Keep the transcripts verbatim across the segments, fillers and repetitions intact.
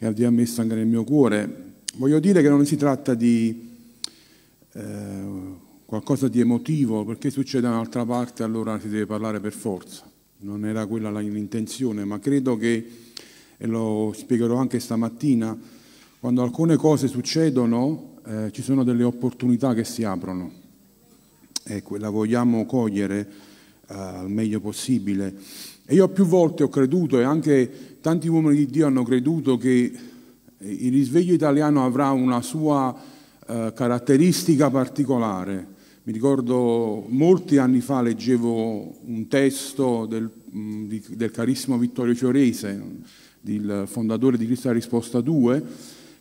che abbiamo messo anche nel mio cuore. Voglio dire che non si tratta di eh, qualcosa di emotivo, perché succede da un'altra parte allora si deve parlare per forza. Non era quella l'intenzione, ma credo che, e lo spiegherò anche stamattina, quando alcune cose succedono eh, ci sono delle opportunità che si aprono e la vogliamo cogliere eh, al meglio possibile. E io più volte ho creduto, e anche tanti uomini di Dio hanno creduto, che il risveglio italiano avrà una sua eh, caratteristica particolare. Mi ricordo molti anni fa leggevo un testo del, di, del carissimo Vittorio Fiorese, il fondatore di Cristo la Risposta due,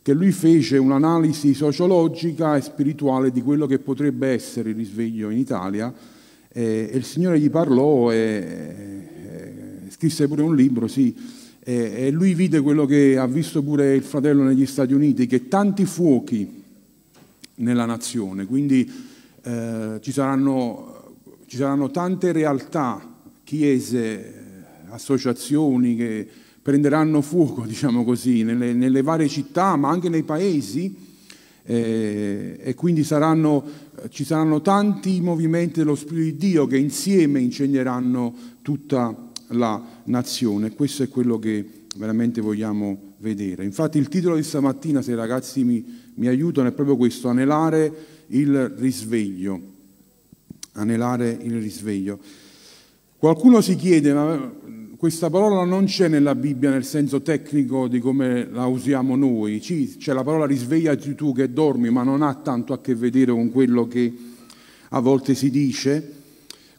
che lui fece un'analisi sociologica e spirituale di quello che potrebbe essere il risveglio in Italia, e, e il Signore gli parlò e, e scrisse pure un libro, sì, e, e lui vide quello che ha visto pure il fratello negli Stati Uniti, che tanti fuochi nella nazione, quindi Eh, ci, saranno, ci saranno tante realtà, chiese, associazioni che prenderanno fuoco, diciamo così, nelle, nelle varie città, ma anche nei paesi, eh, e quindi saranno, ci saranno tanti movimenti dello Spirito di Dio che insieme incenderanno tutta la nazione. Questo è quello che veramente vogliamo vedere. Infatti il titolo di stamattina, se i ragazzi mi, mi aiutano, è proprio questo: anelare il risveglio, anelare il risveglio. Qualcuno si chiede, ma questa parola non c'è nella Bibbia nel senso tecnico di come la usiamo noi. C'è la parola risvegliati tu che dormi, ma non ha tanto a che vedere con quello che a volte si dice.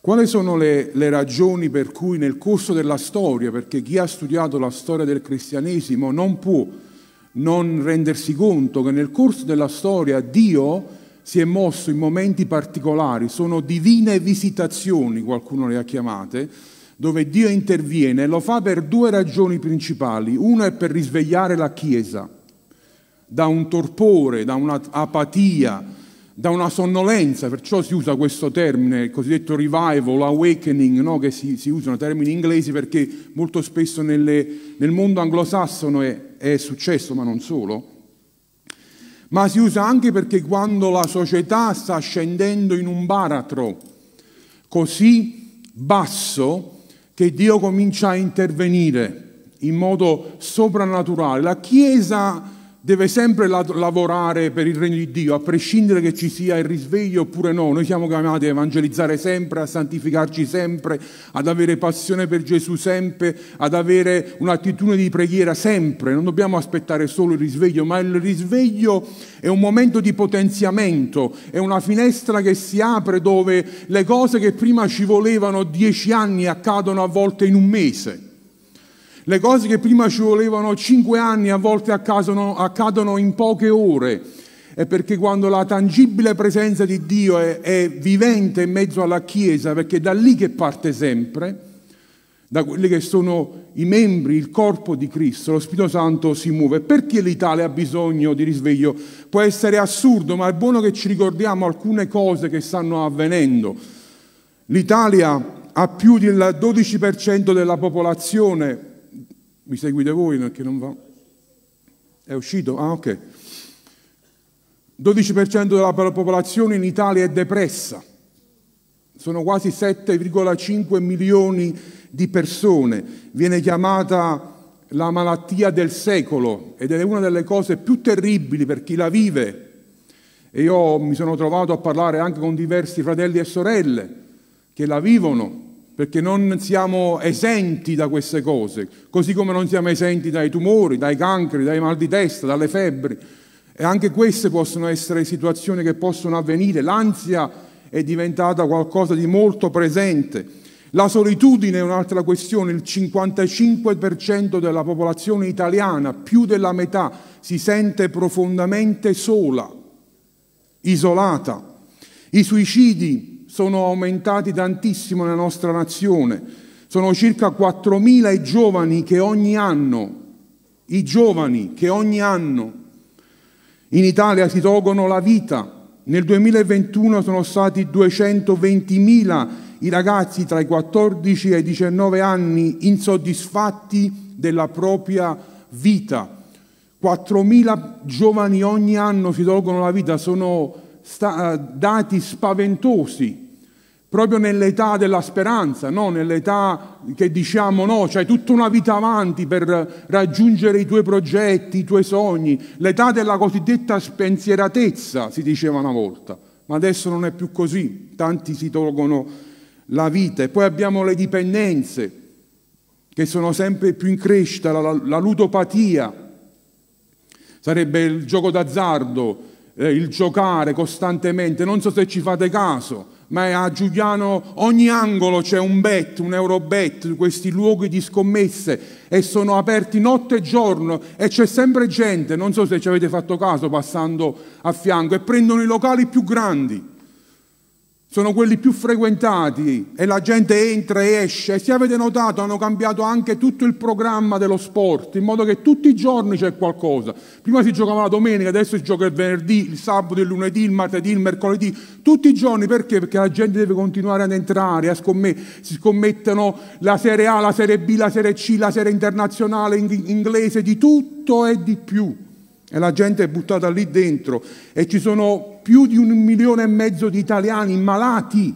Quali sono le, le ragioni per cui nel corso della storia, perché chi ha studiato la storia del cristianesimo non può non rendersi conto che nel corso della storia Dio si è mosso in momenti particolari, sono divine visitazioni, qualcuno le ha chiamate, dove Dio interviene, e lo fa per due ragioni principali. Una è per risvegliare la Chiesa da un torpore, da un'apatia, da una sonnolenza, perciò si usa questo termine, il cosiddetto revival, awakening, no? Che si, si usano termini inglesi perché molto spesso nelle, nel mondo anglosassone è, è successo, ma non solo. Ma si usa anche perché quando la società sta scendendo in un baratro così basso che Dio comincia a intervenire in modo soprannaturale. La Chiesa deve sempre la- lavorare per il Regno di Dio, a prescindere che ci sia il risveglio oppure no. Noi siamo chiamati a evangelizzare sempre, a santificarci sempre, ad avere passione per Gesù sempre, ad avere un'attitudine di preghiera sempre. Non dobbiamo aspettare solo il risveglio, ma il risveglio è un momento di potenziamento, è una finestra che si apre dove le cose che prima ci volevano dieci anni accadono a volte in un mese. Le cose che prima ci volevano cinque anni a volte accadono, accadono in poche ore. È perché quando la tangibile presenza di Dio è, è vivente in mezzo alla Chiesa, perché è da lì che parte sempre, da quelli che sono i membri, il corpo di Cristo, lo Spirito Santo si muove. Perché l'Italia ha bisogno di risveglio? Può essere assurdo, ma è buono che ci ricordiamo alcune cose che stanno avvenendo. L'Italia ha più del dodici per cento della popolazione. Mi seguite voi perché non va? È uscito? Ah, ok. dodici per cento della popolazione in Italia è depressa. Sono quasi sette virgola cinque milioni di persone. Viene chiamata la malattia del secolo ed è una delle cose più terribili per chi la vive. E io mi sono trovato a parlare anche con diversi fratelli e sorelle che la vivono, perché non siamo esenti da queste cose, così come non siamo esenti dai tumori, dai cancri, dai mal di testa, dalle febbri. E anche queste possono essere situazioni che possono avvenire. L'ansia è diventata qualcosa di molto presente. La solitudine è un'altra questione. Il cinquantacinque per cento della popolazione italiana, più della metà, si sente profondamente sola, isolata. I suicidi sono aumentati tantissimo nella nostra nazione, sono circa quattromila i giovani che ogni anno, i giovani che ogni anno in Italia si tolgono la vita. Nel duemilaventuno sono stati duecentoventimila i ragazzi tra i quattordici e i diciannove anni insoddisfatti della propria vita. quattromila giovani ogni anno si tolgono la vita, sono dati spaventosi, proprio nell'età della speranza, no? Nell'età che diciamo no, c'hai tutta una vita avanti per raggiungere i tuoi progetti, i tuoi sogni, l'età della cosiddetta spensieratezza, si diceva una volta, ma adesso non è più così, tanti si tolgono la vita. E poi abbiamo le dipendenze, che sono sempre più in crescita, la, la, la ludopatia, sarebbe il gioco d'azzardo, eh, il giocare costantemente. Non so se ci fate caso, ma a Giugliano ogni angolo c'è un bet, un eurobet, questi luoghi di scommesse, e sono aperti notte e giorno e c'è sempre gente, non so se ci avete fatto caso passando a fianco, e prendono i locali più grandi, sono quelli più frequentati e la gente entra e esce. E se avete notato hanno cambiato anche tutto il programma dello sport, in modo che tutti i giorni c'è qualcosa. Prima si giocava la domenica, adesso si gioca il venerdì, il sabato, il lunedì, il martedì, il mercoledì, tutti i giorni. Perché? Perché la gente deve continuare ad entrare, a scommet- si scommettono la Serie A, la Serie B, la Serie C, la Serie Internazionale in- inglese, di tutto e di più. E la gente è buttata lì dentro, e ci sono più di un milione e mezzo di italiani malati,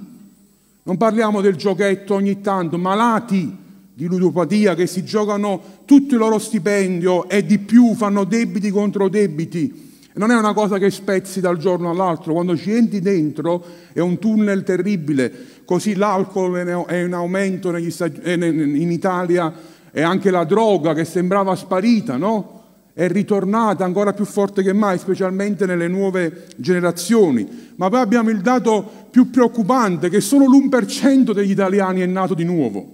non parliamo del giochetto ogni tanto, malati di ludopatia, che si giocano tutto il loro stipendio e di più, fanno debiti contro debiti. Non è una cosa che spezzi dal giorno all'altro, quando ci entri dentro è un tunnel terribile. Così l'alcol è in aumento negli Stati, in Italia, e anche la droga, che sembrava sparita, no? È ritornata ancora più forte che mai, specialmente nelle nuove generazioni. Ma poi abbiamo il dato più preoccupante, che solo l'uno per cento degli italiani è nato di nuovo.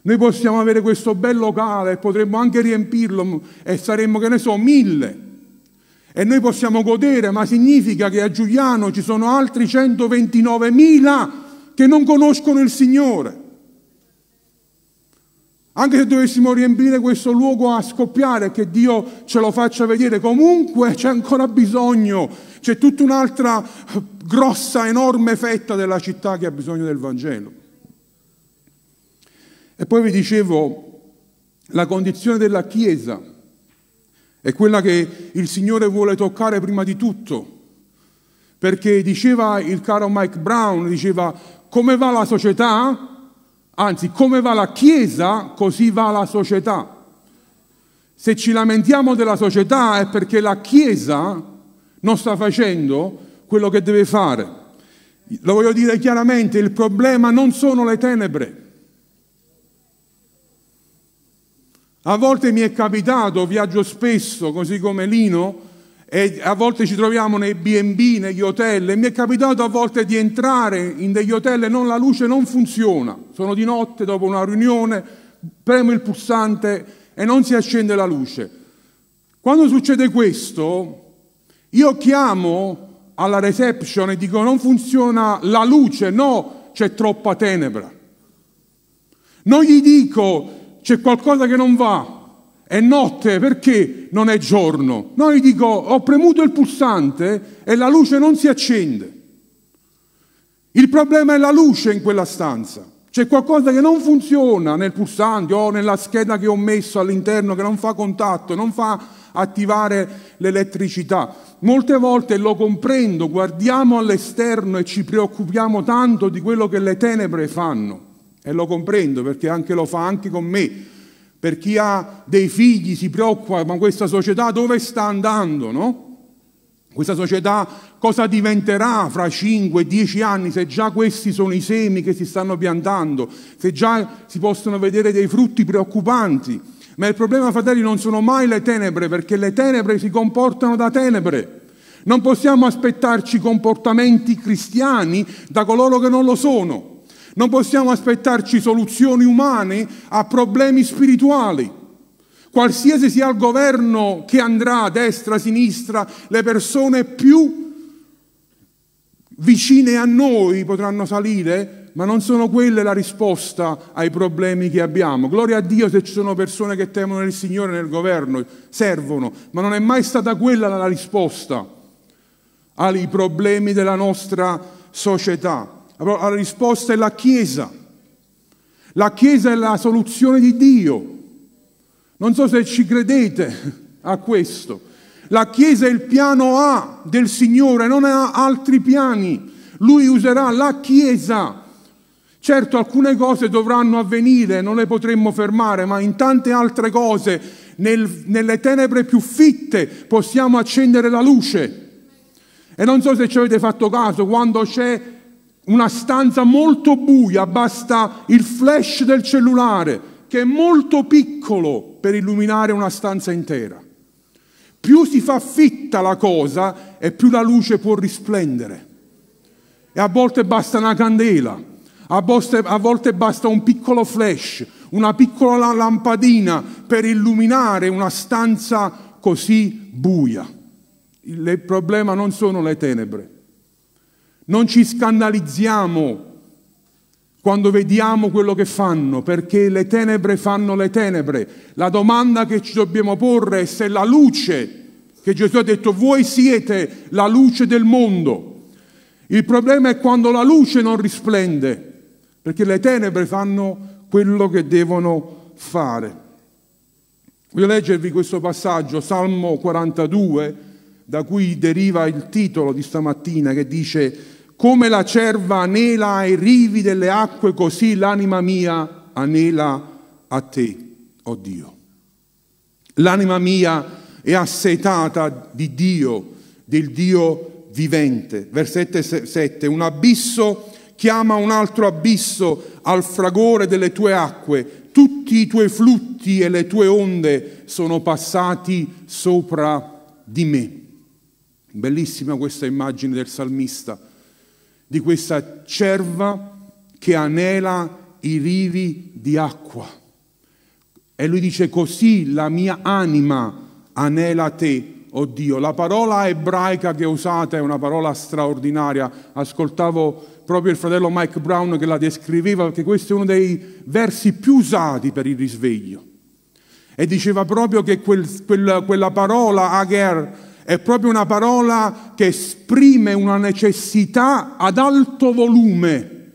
Noi possiamo avere questo bel locale e potremmo anche riempirlo e saremmo, che ne so, mille. E noi possiamo godere, ma significa che a Giugliano ci sono altri centoventinovemila che non conoscono il Signore. Anche se dovessimo riempire questo luogo a scoppiare, che Dio ce lo faccia vedere, comunque c'è ancora bisogno, c'è tutta un'altra grossa, enorme fetta della città che ha bisogno del Vangelo. E poi vi dicevo, la condizione della Chiesa è quella che il Signore vuole toccare prima di tutto, perché diceva il caro Mike Brown, diceva, come va la società? Anzi, come va la Chiesa, così va la società. Se ci lamentiamo della società è perché la Chiesa non sta facendo quello che deve fare. Lo voglio dire chiaramente, il problema non sono le tenebre. A volte mi è capitato, viaggio spesso, così come Lino, e a volte ci troviamo nei bi e bi, negli hotel, e mi è capitato a volte di entrare in degli hotel e non, la luce non funziona, sono di notte, dopo una riunione premo il pulsante e non si accende la luce. Quando succede questo io chiamo alla reception e dico, non funziona la luce, no, c'è troppa tenebra. Non gli dico, c'è qualcosa che non va, è notte, perché non è giorno? No, gli dico, ho premuto il pulsante e la luce non si accende. Il problema è la luce in quella stanza. C'è qualcosa che non funziona nel pulsante o nella scheda che ho messo all'interno, che non fa contatto, non fa attivare l'elettricità. Molte volte lo comprendo, guardiamo all'esterno e ci preoccupiamo tanto di quello che le tenebre fanno. E lo comprendo, perché anche lo fa anche con me. Per chi ha dei figli si preoccupa, ma questa società dove sta andando, no? Questa società cosa diventerà fra cinque dieci anni, se già questi sono i semi che si stanno piantando, se già si possono vedere dei frutti preoccupanti. Ma il problema, fratelli, non sono mai le tenebre, perché le tenebre si comportano da tenebre. Non possiamo aspettarci comportamenti cristiani da coloro che non lo sono. Non possiamo aspettarci soluzioni umane a problemi spirituali. Qualsiasi sia il governo che andrà, a destra, a sinistra, le persone più vicine a noi potranno salire, ma non sono quelle la risposta ai problemi che abbiamo. Gloria a Dio se ci sono persone che temono il Signore nel governo, servono, ma non è mai stata quella la risposta ai problemi della nostra società. La risposta è la Chiesa. La Chiesa è la soluzione di Dio. Non so se ci credete a questo. La Chiesa è il piano A del Signore, non ha altri piani. Lui userà la Chiesa. Certo, alcune cose dovranno avvenire, non le potremmo fermare, ma in tante altre cose, nel, nelle tenebre più fitte, possiamo accendere la luce. E non so se ci avete fatto caso, quando c'è una stanza molto buia, basta il flash del cellulare, che è molto piccolo, per illuminare una stanza intera. Più si fa fitta la cosa e più la luce può risplendere. E a volte basta una candela, a volte, a volte basta un piccolo flash, una piccola lampadina per illuminare una stanza così buia. Il problema non sono le tenebre. Non ci scandalizziamo quando vediamo quello che fanno, perché le tenebre fanno le tenebre. La domanda che ci dobbiamo porre è se la luce, che Gesù ha detto, voi siete la luce del mondo. Il problema è quando la luce non risplende, perché le tenebre fanno quello che devono fare. Voglio leggervi questo passaggio, Salmo quarantadue, da cui deriva il titolo di stamattina, che dice: come la cerva anela ai rivi delle acque, così l'anima mia anela a te, o Dio. L'anima mia è assetata di Dio, del Dio vivente. Versetto sette. Un abisso chiama un altro abisso al fragore delle tue acque. Tutti i tuoi flutti e le tue onde sono passati sopra di me. Bellissima questa immagine del salmista, di questa cerva che anela i rivi di acqua. E lui dice: così la mia anima anela te, o Dio. La parola ebraica che è usata è una parola straordinaria. Ascoltavo proprio il fratello Mike Brown che la descriveva, perché questo è uno dei versi più usati per il risveglio. E diceva proprio che quel, quel, quella parola ager è proprio una parola che esprime una necessità ad alto volume,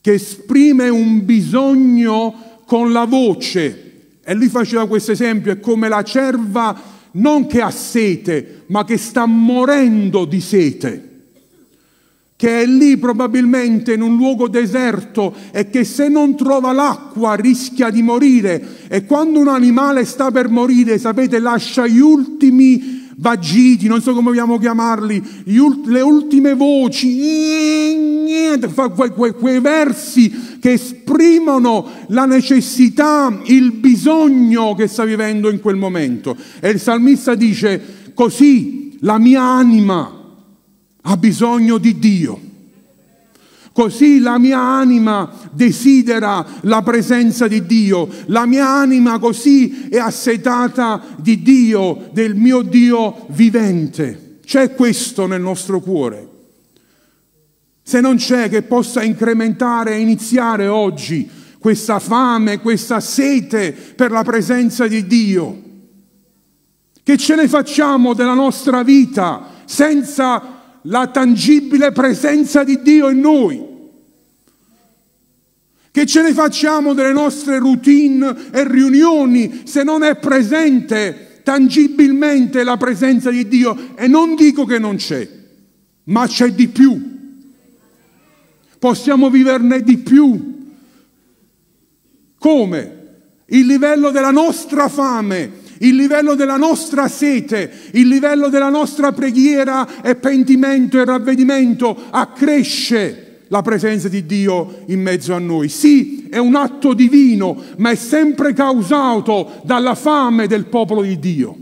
che esprime un bisogno con la voce. E lui faceva questo esempio: è come la cerva non che ha sete, ma che sta morendo di sete, che è lì probabilmente in un luogo deserto e che se non trova l'acqua rischia di morire. E quando un animale sta per morire, sapete, lascia gli ultimi vagiti, non so come vogliamo chiamarli, le ultime voci, quei versi che esprimono la necessità, il bisogno che sta vivendo in quel momento. E il salmista dice: così la mia anima ha bisogno di Dio, così la mia anima desidera la presenza di Dio, la mia anima così è assetata di Dio, del mio Dio vivente. C'è questo nel nostro cuore. Se non c'è, che possa incrementare e iniziare oggi questa fame, questa sete per la presenza di Dio. Che ce ne facciamo della nostra vita senza la tangibile presenza di Dio in noi? Che ce ne facciamo delle nostre routine e riunioni se non è presente tangibilmente la presenza di Dio? E non dico che non c'è, ma c'è di più. Possiamo viverne di più. Come? Il livello della nostra fame, il livello della nostra sete, il livello della nostra preghiera e pentimento e ravvedimento accresce la presenza di Dio in mezzo a noi. Sì, è un atto divino, ma è sempre causato dalla fame del popolo di Dio.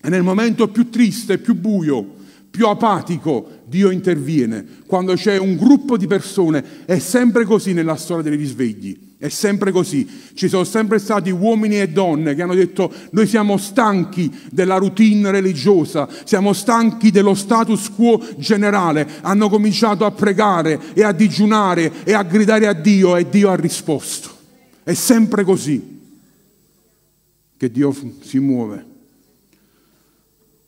E nel momento più triste, più buio, più apatico, Dio interviene. Quando c'è un gruppo di persone, è sempre così nella storia dei risvegli. È sempre così. Ci sono sempre stati uomini e donne che hanno detto: noi siamo stanchi della routine religiosa, siamo stanchi dello status quo generale. Hanno cominciato a pregare e a digiunare e a gridare a Dio, e Dio ha risposto. È sempre così che Dio si muove.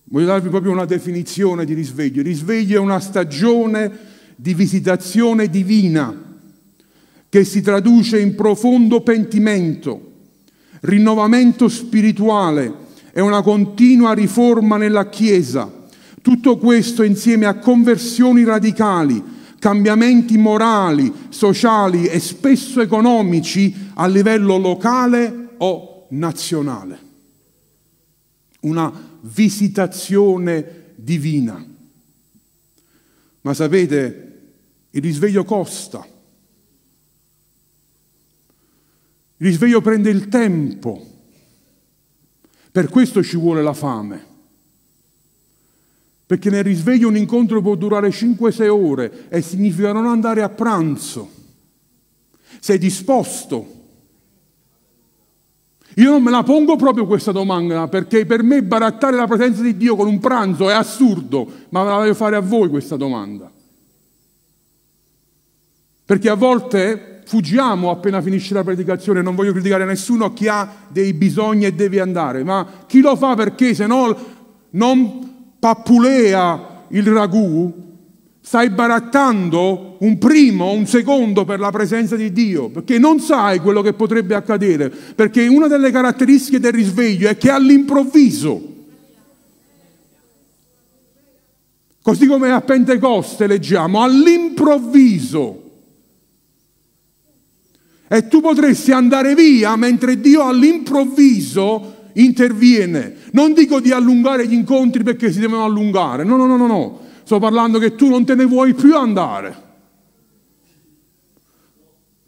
Voglio darvi proprio una definizione di risveglio. Il risveglio è una stagione di visitazione divina che si traduce in profondo pentimento, rinnovamento spirituale e una continua riforma nella Chiesa. Tutto questo insieme a conversioni radicali, cambiamenti morali, sociali e spesso economici a livello locale o nazionale. Una visitazione divina. Ma sapete, il risveglio costa. Il risveglio prende il tempo. Per questo ci vuole la fame. Perché nel risveglio un incontro può durare cinque sei ore e significa non andare a pranzo. Sei disposto? Io non me la pongo proprio questa domanda, perché per me barattare la presenza di Dio con un pranzo è assurdo, ma me la voglio fare a voi questa domanda. Perché a volte fuggiamo appena finisce la predicazione, non voglio criticare nessuno, chi ha dei bisogni e deve andare, ma chi lo fa perché se no non pappulea il ragù, stai barattando un primo, un secondo per la presenza di Dio, perché non sai quello che potrebbe accadere, perché una delle caratteristiche del risveglio è che all'improvviso, così come a Pentecoste leggiamo, all'improvviso, e tu potresti andare via mentre Dio all'improvviso interviene. Non dico di allungare gli incontri perché si devono allungare, no, no, no, no, no. Sto parlando che tu non te ne vuoi più andare,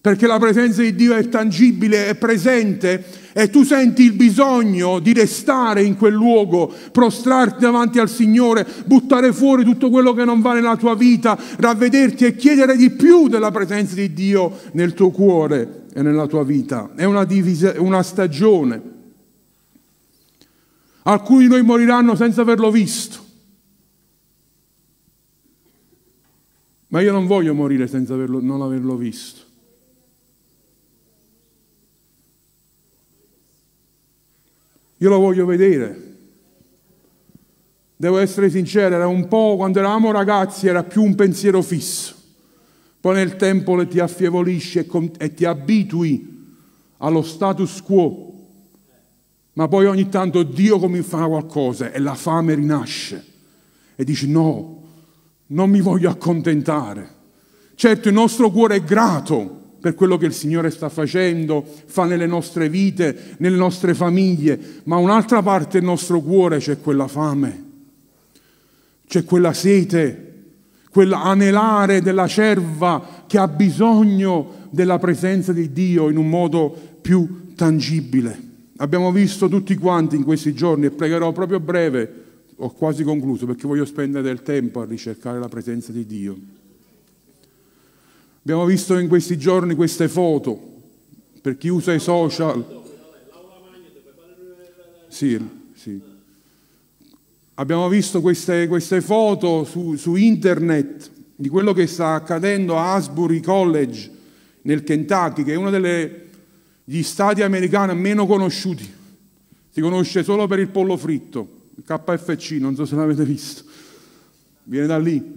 perché la presenza di Dio è tangibile, è presente e tu senti il bisogno di restare in quel luogo, prostrarti davanti al Signore, buttare fuori tutto quello che non va nella tua vita, ravvederti e chiedere di più della presenza di Dio nel tuo cuore e nella tua vita. È una, divisa, una stagione. Alcuni di noi moriranno senza averlo visto. Ma io non voglio morire senza averlo, non averlo visto. Io lo voglio vedere. Devo essere sincero, era un po', quando eravamo ragazzi era più un pensiero fisso. Poi nel tempo ti affievolisci e, con, e ti abitui allo status quo. Ma poi ogni tanto Dio comincia a fare qualcosa e la fame rinasce. E dici no, non mi voglio accontentare. Certo, il nostro cuore è grato per quello che il Signore sta facendo, fa nelle nostre vite, nelle nostre famiglie, ma un'altra parte del nostro cuore c'è quella fame, c'è quella sete, quell'anelare della cerva che ha bisogno della presenza di Dio in un modo più tangibile. Abbiamo visto tutti quanti in questi giorni, e pregherò proprio breve, ho quasi concluso perché voglio spendere del tempo a ricercare la presenza di Dio. Abbiamo visto in questi giorni queste foto, per chi usa i social. Sì, sì. Abbiamo visto queste, queste foto su, su internet di quello che sta accadendo a Asbury College nel Kentucky, che è uno delle... gli stati americani meno conosciuti, si conosce solo per il pollo fritto, il K F C, non so se l'avete visto, viene da lì.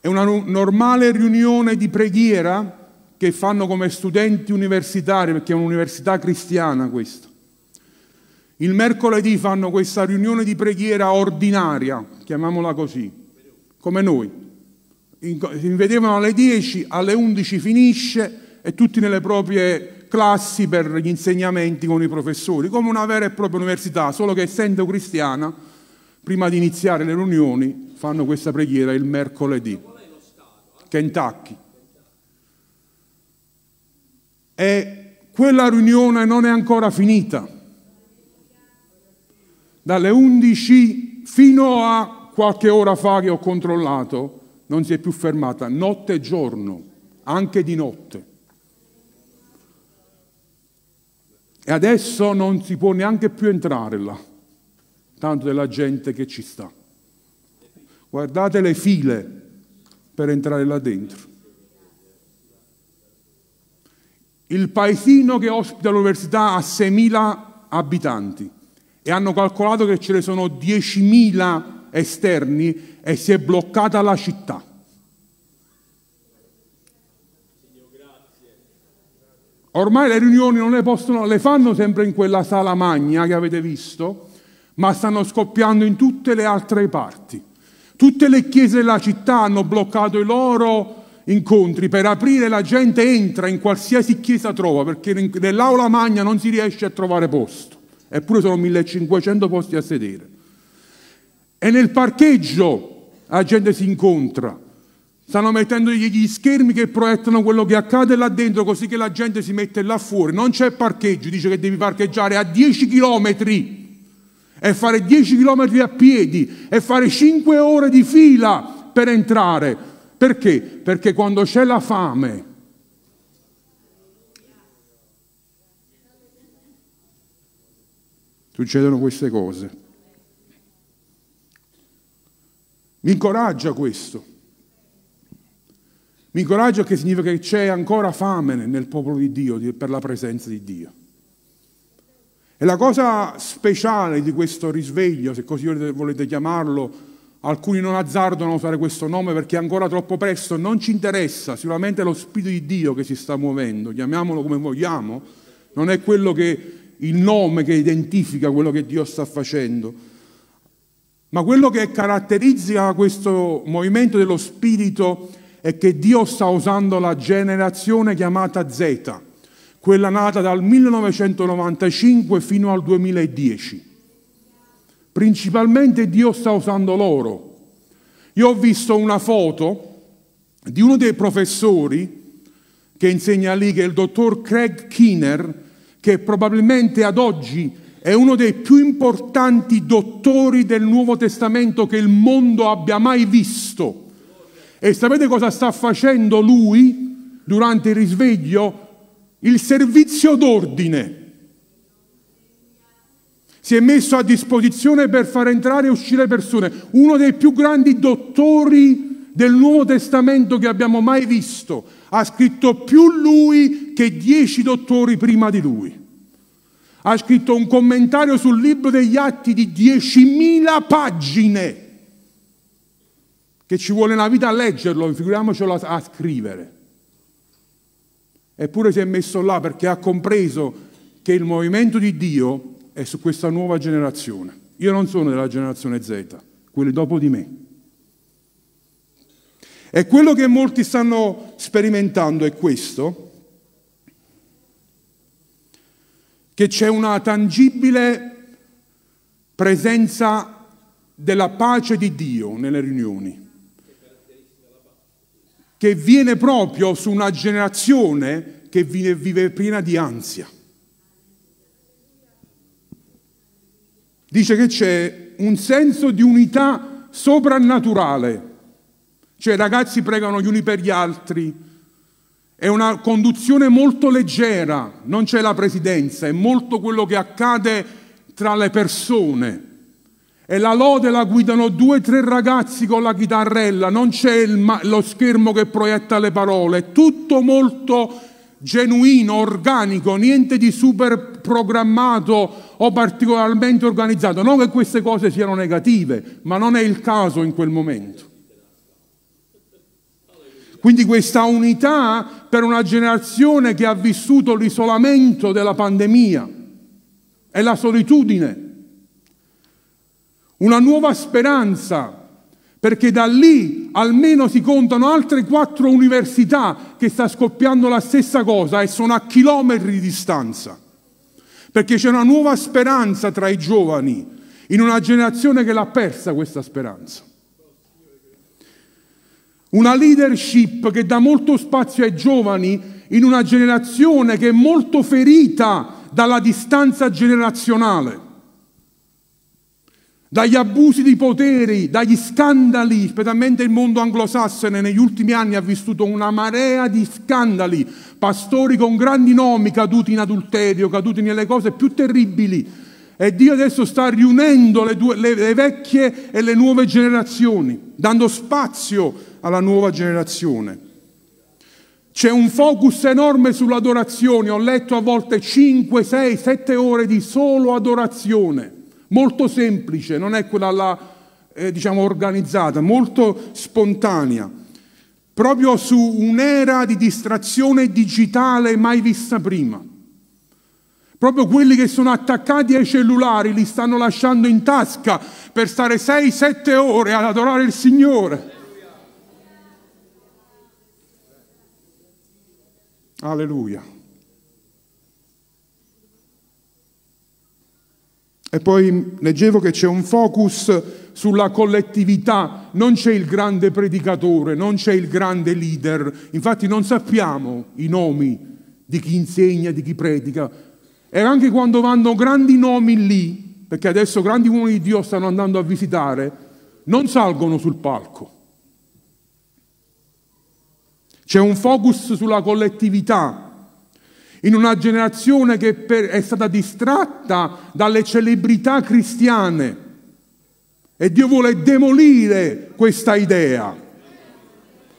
È una normale riunione di preghiera che fanno come studenti universitari, perché è un'università cristiana questa. Il mercoledì fanno questa riunione di preghiera ordinaria, chiamiamola così, come noi. Si vedevano alle dieci, alle undici finisce, e tutti nelle proprie classi per gli insegnamenti con i professori, come una vera e propria università, solo che essendo cristiana, prima di iniziare le riunioni, fanno questa preghiera il mercoledì. Kentucky. E quella riunione non è ancora finita. Dalle undici fino a qualche ora fa che ho controllato, non si è più fermata, notte e giorno, anche di notte. E adesso non si può neanche più entrare là, tanto della gente che ci sta. Guardate le file per entrare là dentro. Il paesino che ospita l'università ha seimila abitanti e hanno calcolato che ce ne sono diecimila esterni e si è bloccata la città. Ormai le riunioni non le possono, le fanno sempre in quella sala magna che avete visto, ma stanno scoppiando in tutte le altre parti. Tutte le chiese della città hanno bloccato i loro incontri per aprire, la gente entra in qualsiasi chiesa trova, perché nell'aula magna non si riesce a trovare posto, eppure sono millecinquecento posti a sedere. E nel parcheggio la gente si incontra. Stanno mettendo gli schermi che proiettano quello che accade là dentro, così che la gente si mette là fuori. Non c'è parcheggio, dice che devi parcheggiare a dieci chilometri e fare dieci chilometri a piedi e fare cinque ore di fila per entrare. Perché? Perché quando c'è la fame succedono queste cose. Mi incoraggia questo. Mi incoraggia, che significa che c'è ancora fame nel popolo di Dio per la presenza di Dio. E la cosa speciale di questo risveglio, se così volete chiamarlo, alcuni non azzardano a usare questo nome perché è ancora troppo presto, non ci interessa, sicuramente è lo Spirito di Dio che si sta muovendo, chiamiamolo come vogliamo, non è quello che, il nome che identifica quello che Dio sta facendo, ma quello che caratterizza questo movimento dello Spirito è che Dio sta usando la generazione chiamata Z, quella nata dal millenovecentonovantacinque fino al duemiladieci. Principalmente Dio sta usando loro. Io ho visto una foto di uno dei professori che insegna lì, che è il dottor Craig Keener, che probabilmente ad oggi è uno dei più importanti dottori del Nuovo Testamento che il mondo abbia mai visto. E sapete cosa sta facendo lui durante il risveglio? Il servizio d'ordine. Si è messo a disposizione per far entrare e uscire persone. Uno dei più grandi dottori del Nuovo Testamento che abbiamo mai visto. Ha scritto più lui che dieci dottori prima di lui. Ha scritto un commentario sul libro degli Atti di diecimila pagine. Che ci vuole una vita a leggerlo, figuriamocelo a, a scrivere. Eppure si è messo là perché ha compreso che il movimento di Dio è su questa nuova generazione. Io non sono della generazione Z, quelli dopo di me. E quello che molti stanno sperimentando è questo, che c'è una tangibile presenza della pace di Dio nelle riunioni, che viene proprio su una generazione che vive, vive piena di ansia. Dice che c'è un senso di unità soprannaturale, cioè i ragazzi pregano gli uni per gli altri, è una conduzione molto leggera, non c'è la presidenza, è molto quello che accade tra le persone. E la lode la guidano due o tre ragazzi con la chitarrella, non c'è il, lo schermo che proietta le parole, è tutto molto genuino, organico, niente di super programmato o particolarmente organizzato. Non che queste cose siano negative, ma non è il caso in quel momento. Quindi questa unità per una generazione che ha vissuto l'isolamento della pandemia e la solitudine, una nuova speranza, perché da lì almeno si contano altre quattro università che sta scoppiando la stessa cosa e sono a chilometri di distanza, perché c'è una nuova speranza tra i giovani in una generazione che l'ha persa questa speranza, una leadership che dà molto spazio ai giovani in una generazione che è molto ferita dalla distanza generazionale, dagli abusi di poteri, dagli scandali, specialmente il mondo anglosassone negli ultimi anni ha vissuto una marea di scandali, pastori con grandi nomi caduti in adulterio, caduti nelle cose più terribili, e Dio adesso sta riunendo le, due, le, le vecchie e le nuove generazioni, dando spazio alla nuova generazione. C'è un focus enorme sull'adorazione, ho letto a volte cinque, sei, sette ore di solo adorazione. Molto semplice, non è quella là, eh, diciamo organizzata, molto spontanea. proprio su un'era di distrazione digitale mai vista prima. Proprio quelli che sono attaccati ai cellulari li stanno lasciando in tasca per stare sei sette ore ad adorare il Signore. Alleluia. E poi leggevo che c'è un focus sulla collettività, non c'è il grande predicatore, non c'è il grande leader. Infatti non sappiamo i nomi di chi insegna, di chi predica. E anche quando vanno grandi nomi lì, perché adesso grandi uomini di Dio stanno andando a visitare, non salgono sul palco. C'è un focus sulla collettività, in una generazione che per, è stata distratta dalle celebrità cristiane, e Dio vuole demolire questa idea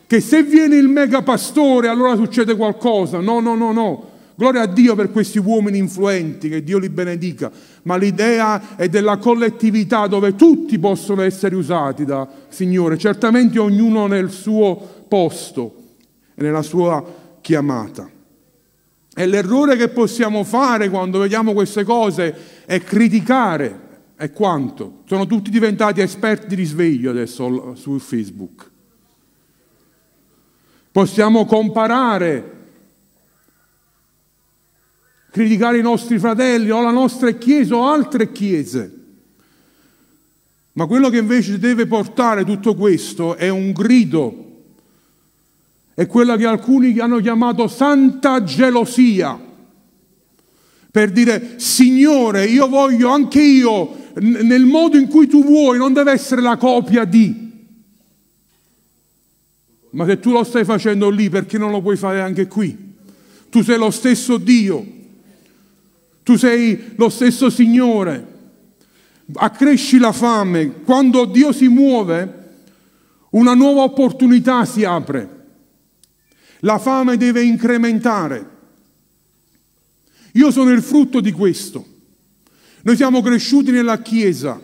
che se viene il mega pastore allora succede qualcosa. No, no, no, no. Gloria a Dio per questi uomini influenti, che Dio li benedica, ma l'idea è della collettività dove tutti possono essere usati da Signore, certamente ognuno nel suo posto e nella sua chiamata. E l'errore che possiamo fare quando vediamo queste cose è criticare, è quanto. Sono tutti diventati esperti di risveglio adesso su Facebook. Possiamo comparare, criticare i nostri fratelli o la nostra chiesa o altre chiese. Ma quello che invece deve portare tutto questo è un grido, è quella che alcuni hanno chiamato santa gelosia, per dire: Signore, io voglio anche io nel modo in cui tu vuoi, non deve essere la copia di. Ma se tu lo stai facendo lì, perché non lo puoi fare anche qui? Tu sei lo stesso Dio. Tu sei lo stesso Signore, accresci la fame. Quando Dio si muove, una nuova opportunità si apre. La fame deve incrementare. Io sono il frutto di questo. Noi siamo cresciuti nella Chiesa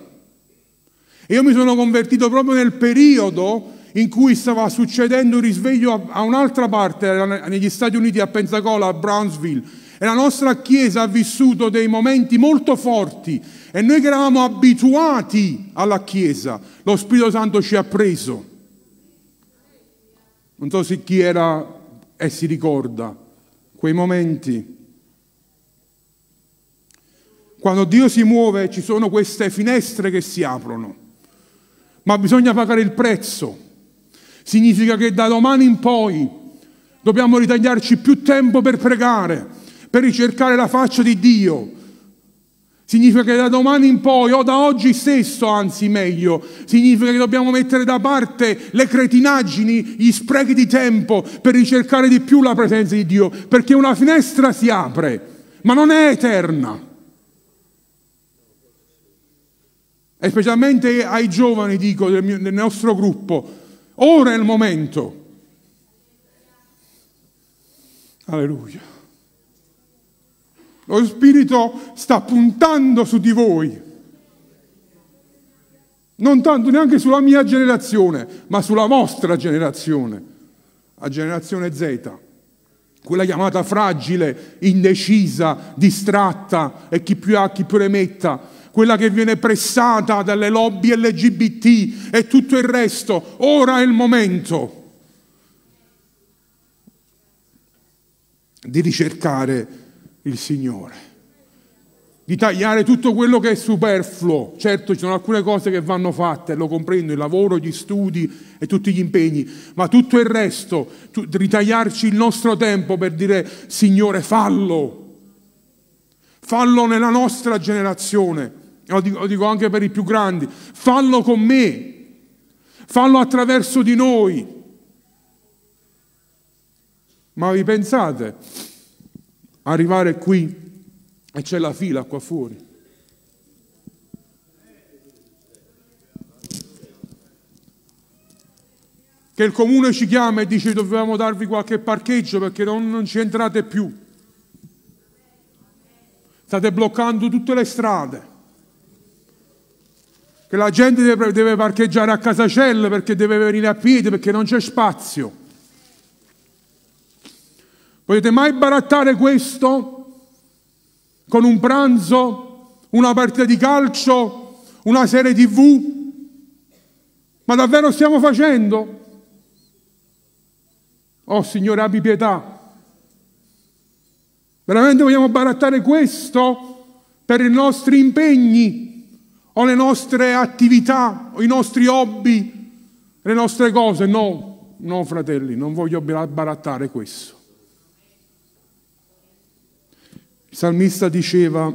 e io mi sono convertito proprio nel periodo in cui stava succedendo un risveglio a un'altra parte, negli Stati Uniti, a Pensacola, a Brownsville. E la nostra Chiesa ha vissuto dei momenti molto forti, e noi che eravamo abituati alla Chiesa, lo Spirito Santo ci ha preso. Non so se chi era e si ricorda quei momenti. Quando Dio si muove ci sono queste finestre che si aprono, ma bisogna pagare il prezzo. Significa che da domani in poi dobbiamo ritagliarci più tempo per pregare, per ricercare la faccia di Dio. Significa che da domani in poi, o da oggi stesso anzi meglio, significa che dobbiamo mettere da parte le cretinaggini, gli sprechi di tempo, per ricercare di più la presenza di Dio, perché una finestra si apre, ma non è eterna. E specialmente ai giovani, dico, del, mio, del nostro gruppo, ora è il momento. Alleluia. Lo Spirito sta puntando su di voi, non tanto neanche sulla mia generazione, ma sulla vostra generazione, la generazione Z, quella chiamata fragile, indecisa, distratta, e chi più ha chi più ne metta, quella che viene pressata dalle lobby L G B T e tutto il resto. Ora è il momento di ricercare il Signore, di tagliare tutto quello che è superfluo. Certo, ci sono alcune cose che vanno fatte, lo comprendo, il lavoro, gli studi e tutti gli impegni, ma tutto il resto, tu, ritagliarci il nostro tempo per dire: Signore, fallo, fallo nella nostra generazione, lo dico, lo dico anche per i più grandi, fallo con me, fallo attraverso di noi. Ma vi pensate? Arrivare qui e c'è la fila qua fuori. Che il comune ci chiama e dice: dovevamo darvi qualche parcheggio perché non, non ci entrate più. State bloccando tutte le strade. Che la gente deve, deve parcheggiare a Casacelle perché deve venire a piedi perché non c'è spazio. Potete mai barattare questo con un pranzo, una partita di calcio, una serie tivù? Ma davvero stiamo facendo? Oh Signore, abbi pietà. Veramente vogliamo barattare questo per i nostri impegni o le nostre attività o i nostri hobby, le nostre cose? No, no fratelli, non voglio barattare questo. Il salmista diceva: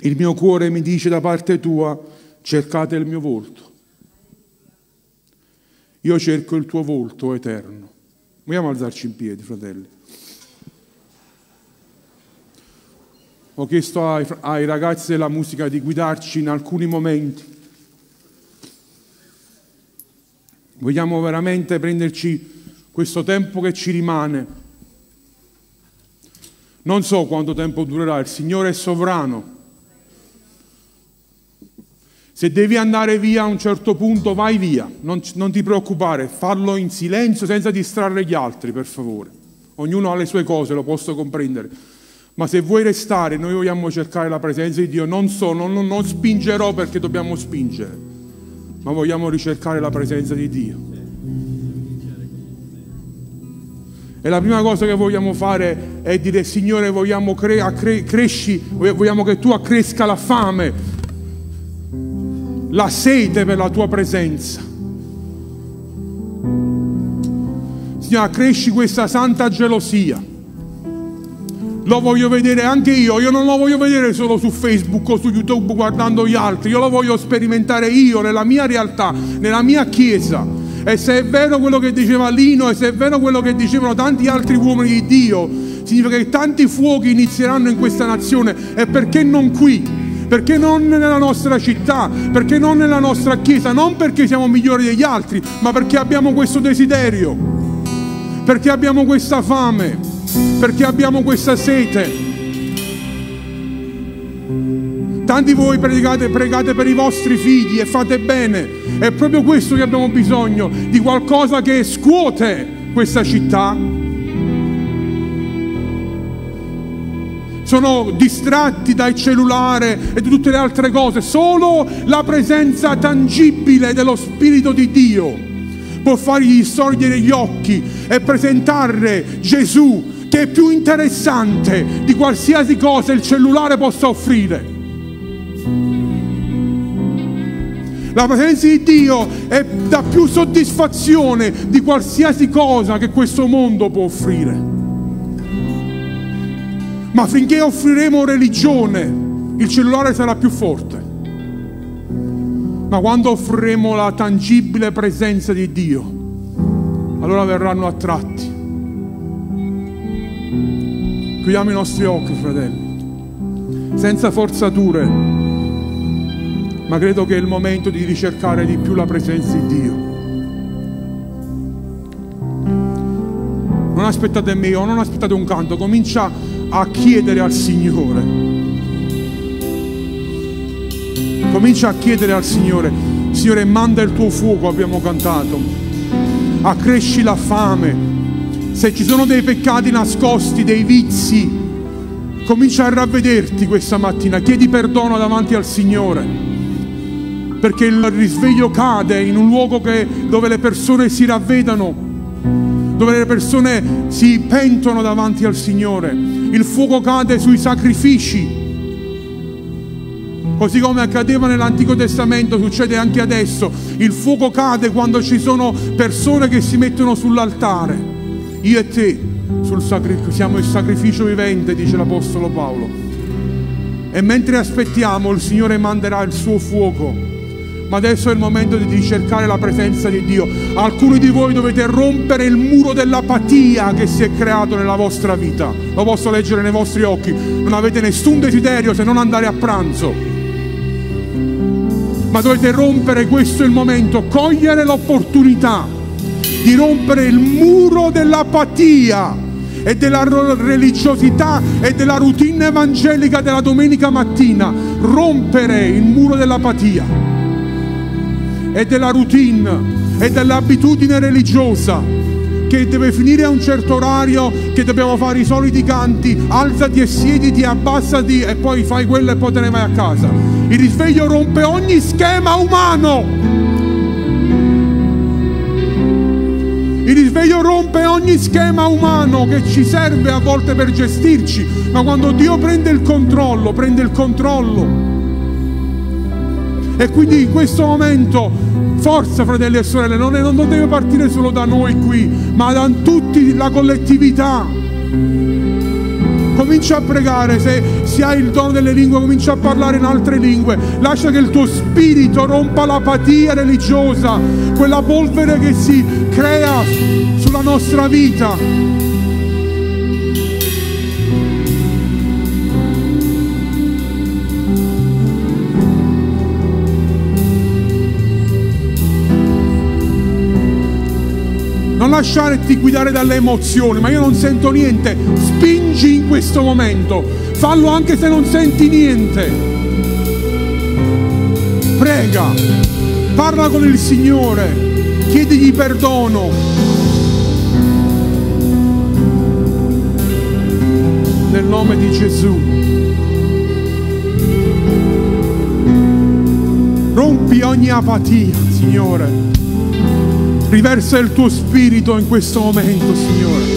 il mio cuore mi dice da parte tua, cercate il mio volto. Io cerco il tuo volto eterno. Vogliamo alzarci in piedi, fratelli. Ho chiesto ai, ai ragazzi della musica di guidarci in alcuni momenti. Vogliamo veramente prenderci questo tempo che ci rimane. Non so quanto tempo durerà, il Signore è sovrano. Se devi andare via a un certo punto, vai via, non, non ti preoccupare, fallo in silenzio senza distrarre gli altri, per favore. Ognuno ha le sue cose, lo posso comprendere. Ma se vuoi restare, noi vogliamo cercare la presenza di Dio. Non so, non, non, non spingerò perché dobbiamo spingere, ma vogliamo ricercare la presenza di Dio. E la prima cosa che vogliamo fare è dire: Signore, vogliamo, cre- cre- cresci, vogliamo che tu accresca la fame, la sete per la tua presenza. Signore, accresci questa santa gelosia. Lo voglio vedere anche io, io non lo voglio vedere solo su Facebook o su YouTube guardando gli altri, io lo voglio sperimentare io nella mia realtà, nella mia chiesa. E se è vero quello che diceva Lino e se è vero quello che dicevano tanti altri uomini di Dio, significa che tanti fuochi inizieranno in questa nazione. E perché non qui? Perché non nella nostra città? Perché non nella nostra chiesa? Non perché siamo migliori degli altri, ma perché abbiamo questo desiderio, perché abbiamo questa fame, perché abbiamo questa sete. Tanti di voi pregate, pregate per i vostri figli e fate bene. È proprio questo che abbiamo bisogno, di qualcosa che scuote questa città. Sono distratti dal cellulare e da tutte le altre cose. Solo la presenza tangibile dello Spirito di Dio può fargli sorgere gli occhi e presentare Gesù, che è più interessante di qualsiasi cosa il cellulare possa offrire. La presenza di Dio è, dà più soddisfazione di qualsiasi cosa che questo mondo può offrire. Ma finché offriremo religione, il cellulare sarà più forte. Ma quando offriremo la tangibile presenza di Dio, allora verranno attratti. Chiudiamo i nostri occhi, fratelli, senza forzature, ma credo che è il momento di ricercare di più la presenza di Dio. Non aspettate me o non aspettate un canto, comincia a chiedere al Signore. Comincia a chiedere al Signore: Signore, manda il tuo fuoco, abbiamo cantato, accresci la fame. Se ci sono dei peccati nascosti, dei vizi, comincia a ravvederti questa mattina, chiedi perdono davanti al Signore, perché il risveglio cade in un luogo che, dove le persone si ravvedano, dove le persone si pentono davanti al Signore. Il fuoco cade sui sacrifici, così come accadeva nell'Antico Testamento, succede anche adesso. Il fuoco cade quando ci sono persone che si mettono sull'altare. Io e te sul sacrificio, siamo il sacrificio vivente, dice l'Apostolo Paolo. E mentre aspettiamo, il Signore manderà il suo fuoco. Ma adesso è il momento di ricercare la presenza di Dio. Alcuni di voi dovete rompere il muro dell'apatia che si è creato nella vostra vita. Lo posso leggere nei vostri occhi. Non avete nessun desiderio se non andare a pranzo. Ma dovete rompere, questo è il momento, cogliere l'opportunità di rompere il muro dell'apatia e della religiosità e della routine evangelica della domenica mattina. Rompere il muro dell'apatia e della routine e dell'abitudine religiosa che deve finire a un certo orario, che dobbiamo fare i soliti canti, alzati e siediti, abbassati e poi fai quello e poi te ne vai a casa. Il risveglio rompe ogni schema umano. Il risveglio rompe ogni schema umano che ci serve a volte per gestirci, ma quando Dio prende il controllo, prende il controllo. E quindi in questo momento, forza fratelli e sorelle, non, è, non deve partire solo da noi qui, ma da tutti, la collettività. Comincia a pregare, se, se hai il dono delle lingue, comincia a parlare in altre lingue. Lascia che il tuo spirito rompa l'apatia religiosa, quella polvere che si crea sulla nostra vita. Non lasciarti guidare dalle emozioni, ma io non sento niente. Spingi in questo momento, fallo anche se non senti niente. Prega, parla con il Signore, chiedigli perdono. Nel nome di Gesù. Rompi ogni apatia, Signore. Riversa il tuo spirito in questo momento, Signore.